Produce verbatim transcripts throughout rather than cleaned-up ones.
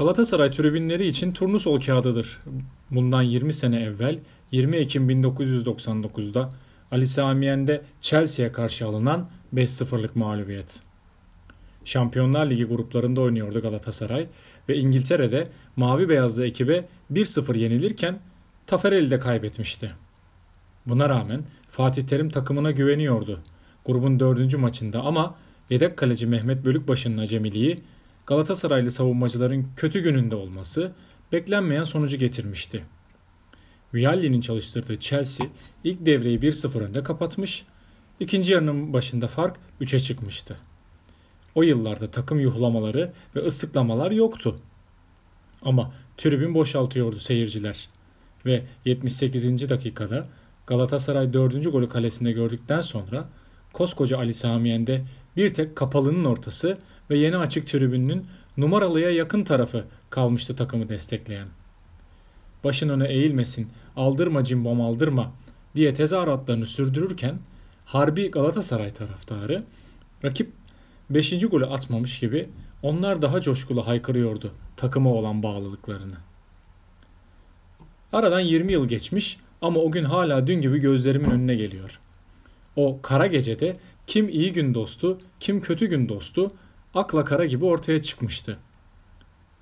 Galatasaray tribünleri için turnusol kağıdıdır. Bundan yirmi sene evvel yirmi Ekim bin dokuz yüz doksan dokuzda Ali Sami Yen'de Chelsea'ye karşı alınan beş sıfırlık mağlubiyet. Şampiyonlar Ligi gruplarında oynuyordu Galatasaray ve İngiltere'de mavi beyazlı ekibe bir sıfır yenilirken Taferel'i de kaybetmişti. Buna rağmen Fatih Terim takımına güveniyordu. Grubun dördüncü maçında ama yedek kaleci Mehmet Bölükbaşı'nın acemiliği, Galatasaraylı savunmacıların kötü gününde olması beklenmeyen sonucu getirmişti. Vialli'nin çalıştırdığı Chelsea ilk devreyi bir sıfır önde kapatmış, ikinci yarının başında fark üçe çıkmıştı. O yıllarda takım yuhlamaları ve ıslıklamalar yoktu. Ama tribün boşaltıyordu seyirciler ve yetmiş sekizinci dakikada Galatasaray dördüncü golü kalesinde gördükten sonra koskoca Ali Sami Yen'de bir tek kapalının ortası ve yeni açık tribünün numaralıya yakın tarafı kalmıştı takımı destekleyen. Başın öne eğilmesin, aldırma cimbom aldırma diye tezahüratlarını sürdürürken harbi Galatasaray taraftarı rakip beşinci golü atmamış gibi onlar daha coşkulu haykırıyordu takıma olan bağlılıklarını. Aradan yirmi yıl geçmiş ama o gün hala dün gibi gözlerimin önüne geliyor. O kara gecede kim iyi gün dostu, kim kötü gün dostu akla kara gibi ortaya çıkmıştı.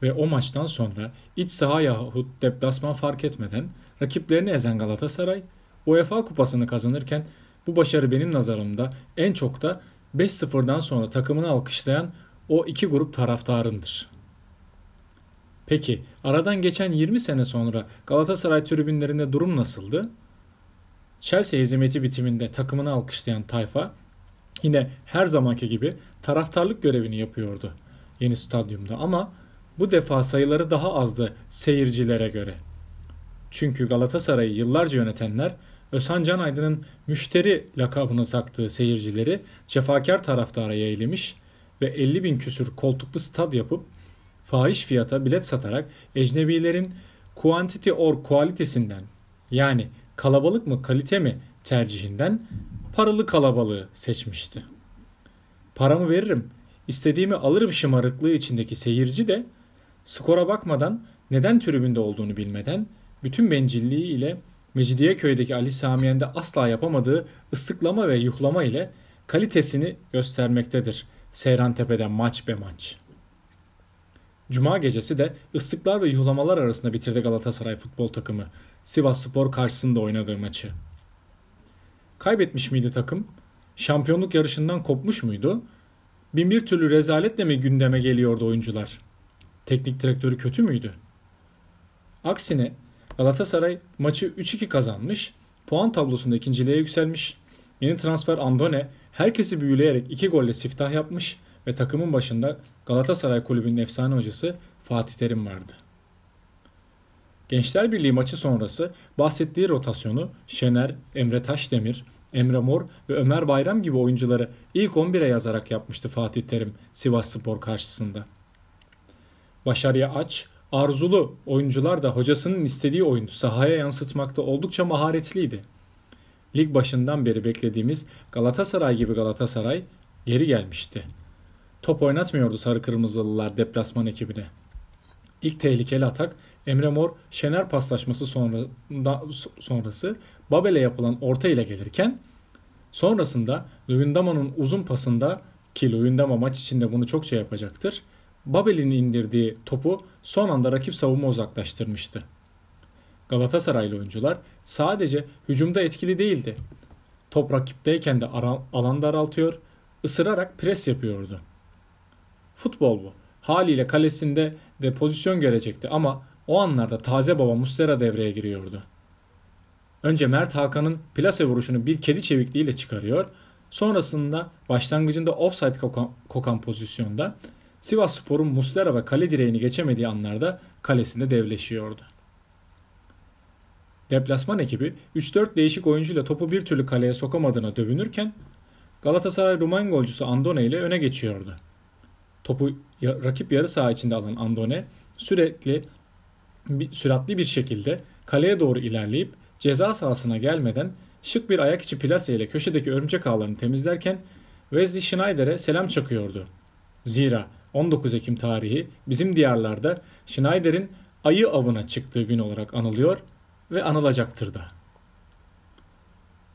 Ve o maçtan sonra iç saha yahut deplasman fark etmeden rakiplerini ezen Galatasaray UEFA kupasını kazanırken bu başarı benim nazarımda en çok da beş sıfırdan sonra takımını alkışlayan o iki grup taraftarındır. Peki aradan geçen yirmi sene sonra Galatasaray tribünlerinde durum nasıldı? Chelsea hezimeti bitiminde takımını alkışlayan tayfa yine her zamanki gibi taraftarlık görevini yapıyordu yeni stadyumda ama bu defa sayıları daha azdı seyircilere göre. Çünkü Galatasaray'ı yıllarca yönetenler Özhan Can Aydın'ın müşteri lakabını taktığı seyircileri cefakar taraftara yaylamış ve elli bin küsür koltuklu stad yapıp fahiş fiyata bilet satarak ecnebilerin quantity or quality'sinden yani kalabalık mı kalite mi tercihinden paralı kalabalığı seçmişti. Paramı veririm, istediğimi alırım şımarıklığı içindeki seyirci de skora bakmadan neden tribünde olduğunu bilmeden bütün bencilliği ile Mecidiyeköy'deki Ali Sami Yen'de asla yapamadığı ıslıklama ve yuhlama ile kalitesini göstermektedir Seyrantepe'den maç be maç. Cuma gecesi de ıslıklar ve yuhlamalar arasında bitirdi Galatasaray futbol takımı Sivasspor karşısında oynadığı maçı. Kaybetmiş miydi takım? Şampiyonluk yarışından kopmuş muydu? Binbir türlü rezaletle mi gündeme geliyordu oyuncular? Teknik direktörü kötü müydü? Aksine Galatasaray maçı üç iki kazanmış, puan tablosunda ikinciliğe yükselmiş, yeni transfer Andone herkesi büyüleyerek iki golle siftah yapmış ve takımın başında Galatasaray kulübünün efsane hocası Fatih Terim vardı. Gençler Birliği maçı sonrası bahsettiği rotasyonu Şener, Emre Taşdemir, Emre Mor ve Ömer Bayram gibi oyuncuları ilk on bire yazarak yapmıştı Fatih Terim Sivasspor karşısında. Başarıya aç, arzulu oyuncular da hocasının istediği oyunu sahaya yansıtmakta oldukça maharetliydi. Lig başından beri beklediğimiz Galatasaray gibi Galatasaray geri gelmişti. Top oynatmıyordu sarı kırmızılılar deplasman ekibine. İlk tehlikeli atak Emre Mor Şener paslaşması sonra, sonrası Babel'e yapılan orta ile gelirken sonrasında Luyindama'nın uzun pasında ki Luyindama maç içinde bunu çokça yapacaktır. Babel'in indirdiği topu son anda rakip savunma uzaklaştırmıştı. Galatasaraylı oyuncular sadece hücumda etkili değildi. Top rakipteyken de alan daraltıyor, ısırarak pres yapıyordu. Futbol bu. Haliyle kalesinde de pozisyon görecekti ama o anlarda taze baba Muslera devreye giriyordu. Önce Mert Hakan'ın plase vuruşunu bir kedi çevikliğiyle çıkarıyor, sonrasında başlangıcında offside kokan, kokan pozisyonda Sivasspor'un Muslera ve kale direğini geçemediği anlarda kalesinde devleşiyordu. Deplasman ekibi üç dört değişik oyuncuyla topu bir türlü kaleye sokamadığına dövünürken Galatasaray Rumen golcüsü Andone ile öne geçiyordu. Topu rakip yarı saha içinde alan Andone sürekli süratli bir şekilde kaleye doğru ilerleyip ceza sahasına gelmeden şık bir ayak içi plase ile köşedeki örümcek ağlarını temizlerken Wesley Schneider'e selam çakıyordu. Zira on dokuz Ekim tarihi bizim diyarlarda Schneider'in ayı avına çıktığı gün olarak anılıyor ve anılacaktır da.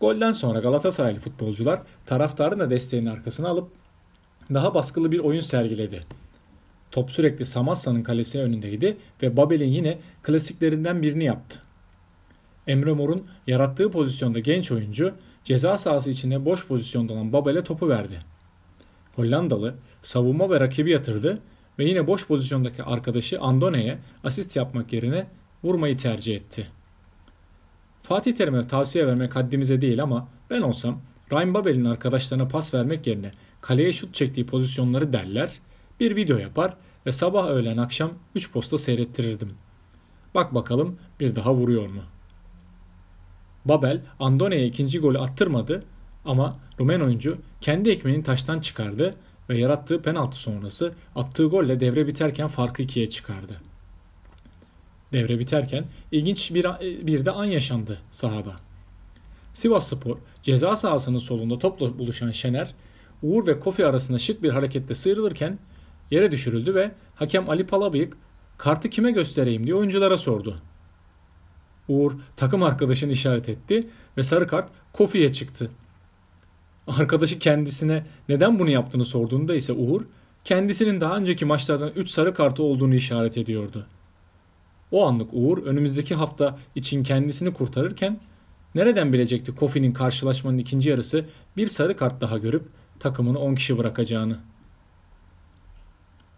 Golden sonra Galatasaraylı futbolcular taraftarın da desteğini arkasına alıp daha baskılı bir oyun sergiledi. Top sürekli Samassa'nın kalesi önündeydi ve Babel'in yine klasiklerinden birini yaptı. Emre Mor'un yarattığı pozisyonda genç oyuncu ceza sahası içinde boş pozisyonda olan Babel'e topu verdi. Hollandalı savunma ve rakibi yatırdı ve yine boş pozisyondaki arkadaşı Andone'ye asist yapmak yerine vurmayı tercih etti. Fatih Terim'e tavsiye vermek haddimize değil ama ben olsam Ryan Babel'in arkadaşlarına pas vermek yerine kaleye şut çektiği pozisyonları derler, bir video yapar ve sabah öğlen akşam üç posta seyrettirirdim. Bak bakalım bir daha vuruyor mu? Babel Andone'ye ikinci golü attırmadı ama Rumen oyuncu kendi ekmeğini taştan çıkardı ve yarattığı penaltı sonrası attığı golle devre biterken farkı ikiye çıkardı. Devre biterken ilginç bir, bir de an yaşandı sahada. Sivasspor ceza sahasının solunda topla buluşan Şener, Uğur ve Kofi arasında şık bir hareketle sıyrılırken yere düşürüldü ve hakem Ali Palabıyık kartı kime göstereyim diye oyunculara sordu. Uğur takım arkadaşını işaret etti ve sarı kart Kofi'ye çıktı. Arkadaşı kendisine neden bunu yaptığını sorduğunda ise Uğur kendisinin daha önceki maçlardan üç sarı kartı olduğunu işaret ediyordu. O anlık Uğur önümüzdeki hafta için kendisini kurtarırken nereden bilecekti Kofi'nin karşılaşmanın ikinci yarısı bir sarı kart daha görüp takımını on kişi bırakacağını.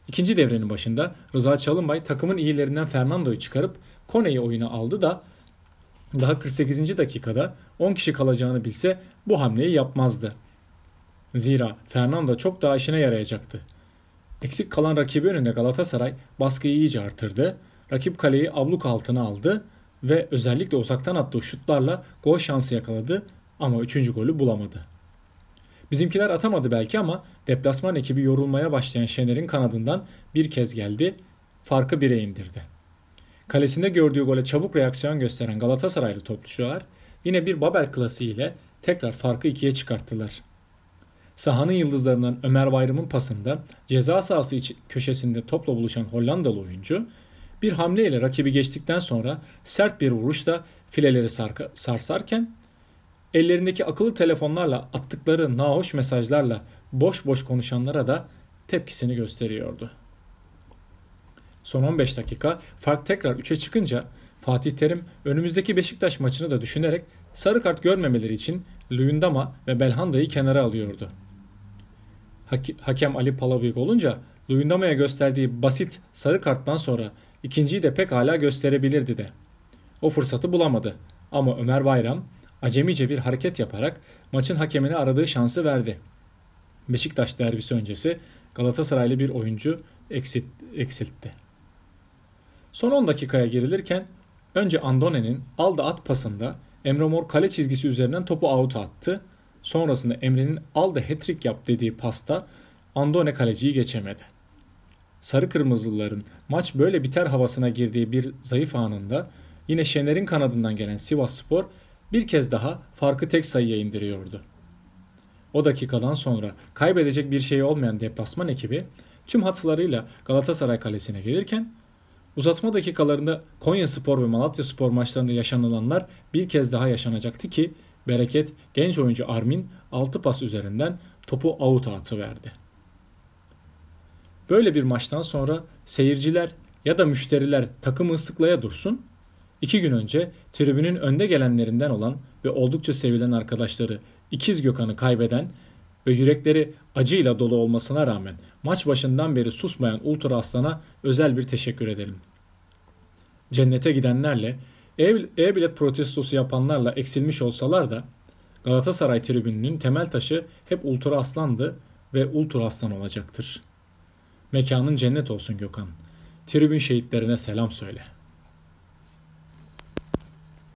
İkinci devrenin başında Rıza Çalımbay takımın iyilerinden Fernando'yu çıkarıp Kone'yi oyuna aldı da daha kırk sekizinci dakikada on kişi kalacağını bilse bu hamleyi yapmazdı. Zira Fernando çok daha işine yarayacaktı. Eksik kalan rakibi önünde Galatasaray baskıyı iyice artırdı. Rakip kaleyi abluk altına aldı ve özellikle uzaktan attığı şutlarla gol şansı yakaladı ama üçüncü golü bulamadı. Bizimkiler atamadı belki ama deplasman ekibi yorulmaya başlayan Şener'in kanadından bir kez geldi, farkı bire indirdi. Kalesinde gördüğü gole çabuk reaksiyon gösteren Galatasaraylı topçular yine bir Babel klasiğiyle tekrar farkı ikiye çıkarttılar. Sahanın yıldızlarından Ömer Bayram'ın pasında ceza sahası iç köşesinde topla buluşan Hollandalı oyuncu bir hamleyle rakibi geçtikten sonra sert bir vuruşla fileleri sarka, sarsarken ellerindeki akıllı telefonlarla attıkları nahoş mesajlarla boş boş konuşanlara da tepkisini gösteriyordu. Son on beş dakika fark tekrar üçe çıkınca Fatih Terim önümüzdeki Beşiktaş maçını da düşünerek sarı kart görmemeleri için Luyindama ve Belhanda'yı kenara alıyordu. Hake, hakem Ali Palabıyık olunca Luyindama'ya gösterdiği basit sarı karttan sonra ikinciyi de pek hala gösterebilirdi de. O fırsatı bulamadı ama Ömer Bayram acemice bir hareket yaparak maçın hakemine aradığı şansı verdi. Beşiktaş derbisi öncesi Galatasaraylı bir oyuncu eksit, eksiltti. Son on dakikaya girilirken önce Andone'nin alda at pasında Emre Mor kale çizgisi üzerinden topu out'a attı. Sonrasında Emre'nin alda hat-trick yap dediği pasta Andone kaleciyi geçemedi. Sarı kırmızıların maç böyle biter havasına girdiği bir zayıf anında yine Şener'in kanadından gelen Sivasspor bir kez daha farkı tek sayıya indiriyordu. O dakikadan sonra kaybedecek bir şey olmayan deplasman ekibi tüm hatlarıyla Galatasaray kalesine gelirken uzatma dakikalarında Konyaspor ve Malatyaspor maçlarında yaşanılanlar bir kez daha yaşanacaktı ki bereket genç oyuncu Armin altı pas üzerinden topu out'a atıverdi. Böyle bir maçtan sonra seyirciler ya da müşteriler takımı ıslıklaya dursun, iki gün önce tribünün önde gelenlerinden olan ve oldukça sevilen arkadaşları İkiz Gökhan'ı kaybeden ve yürekleri acıyla dolu olmasına rağmen maç başından beri susmayan Ultra Aslan'a özel bir teşekkür edelim. Cennete gidenlerle, e-bilet protestosu yapanlarla eksilmiş olsalar da Galatasaray tribününün temel taşı hep Ultra Aslan'dı ve Ultra Aslan olacaktır. Mekanın cennet olsun Gökhan. Tribün şehitlerine selam söyle.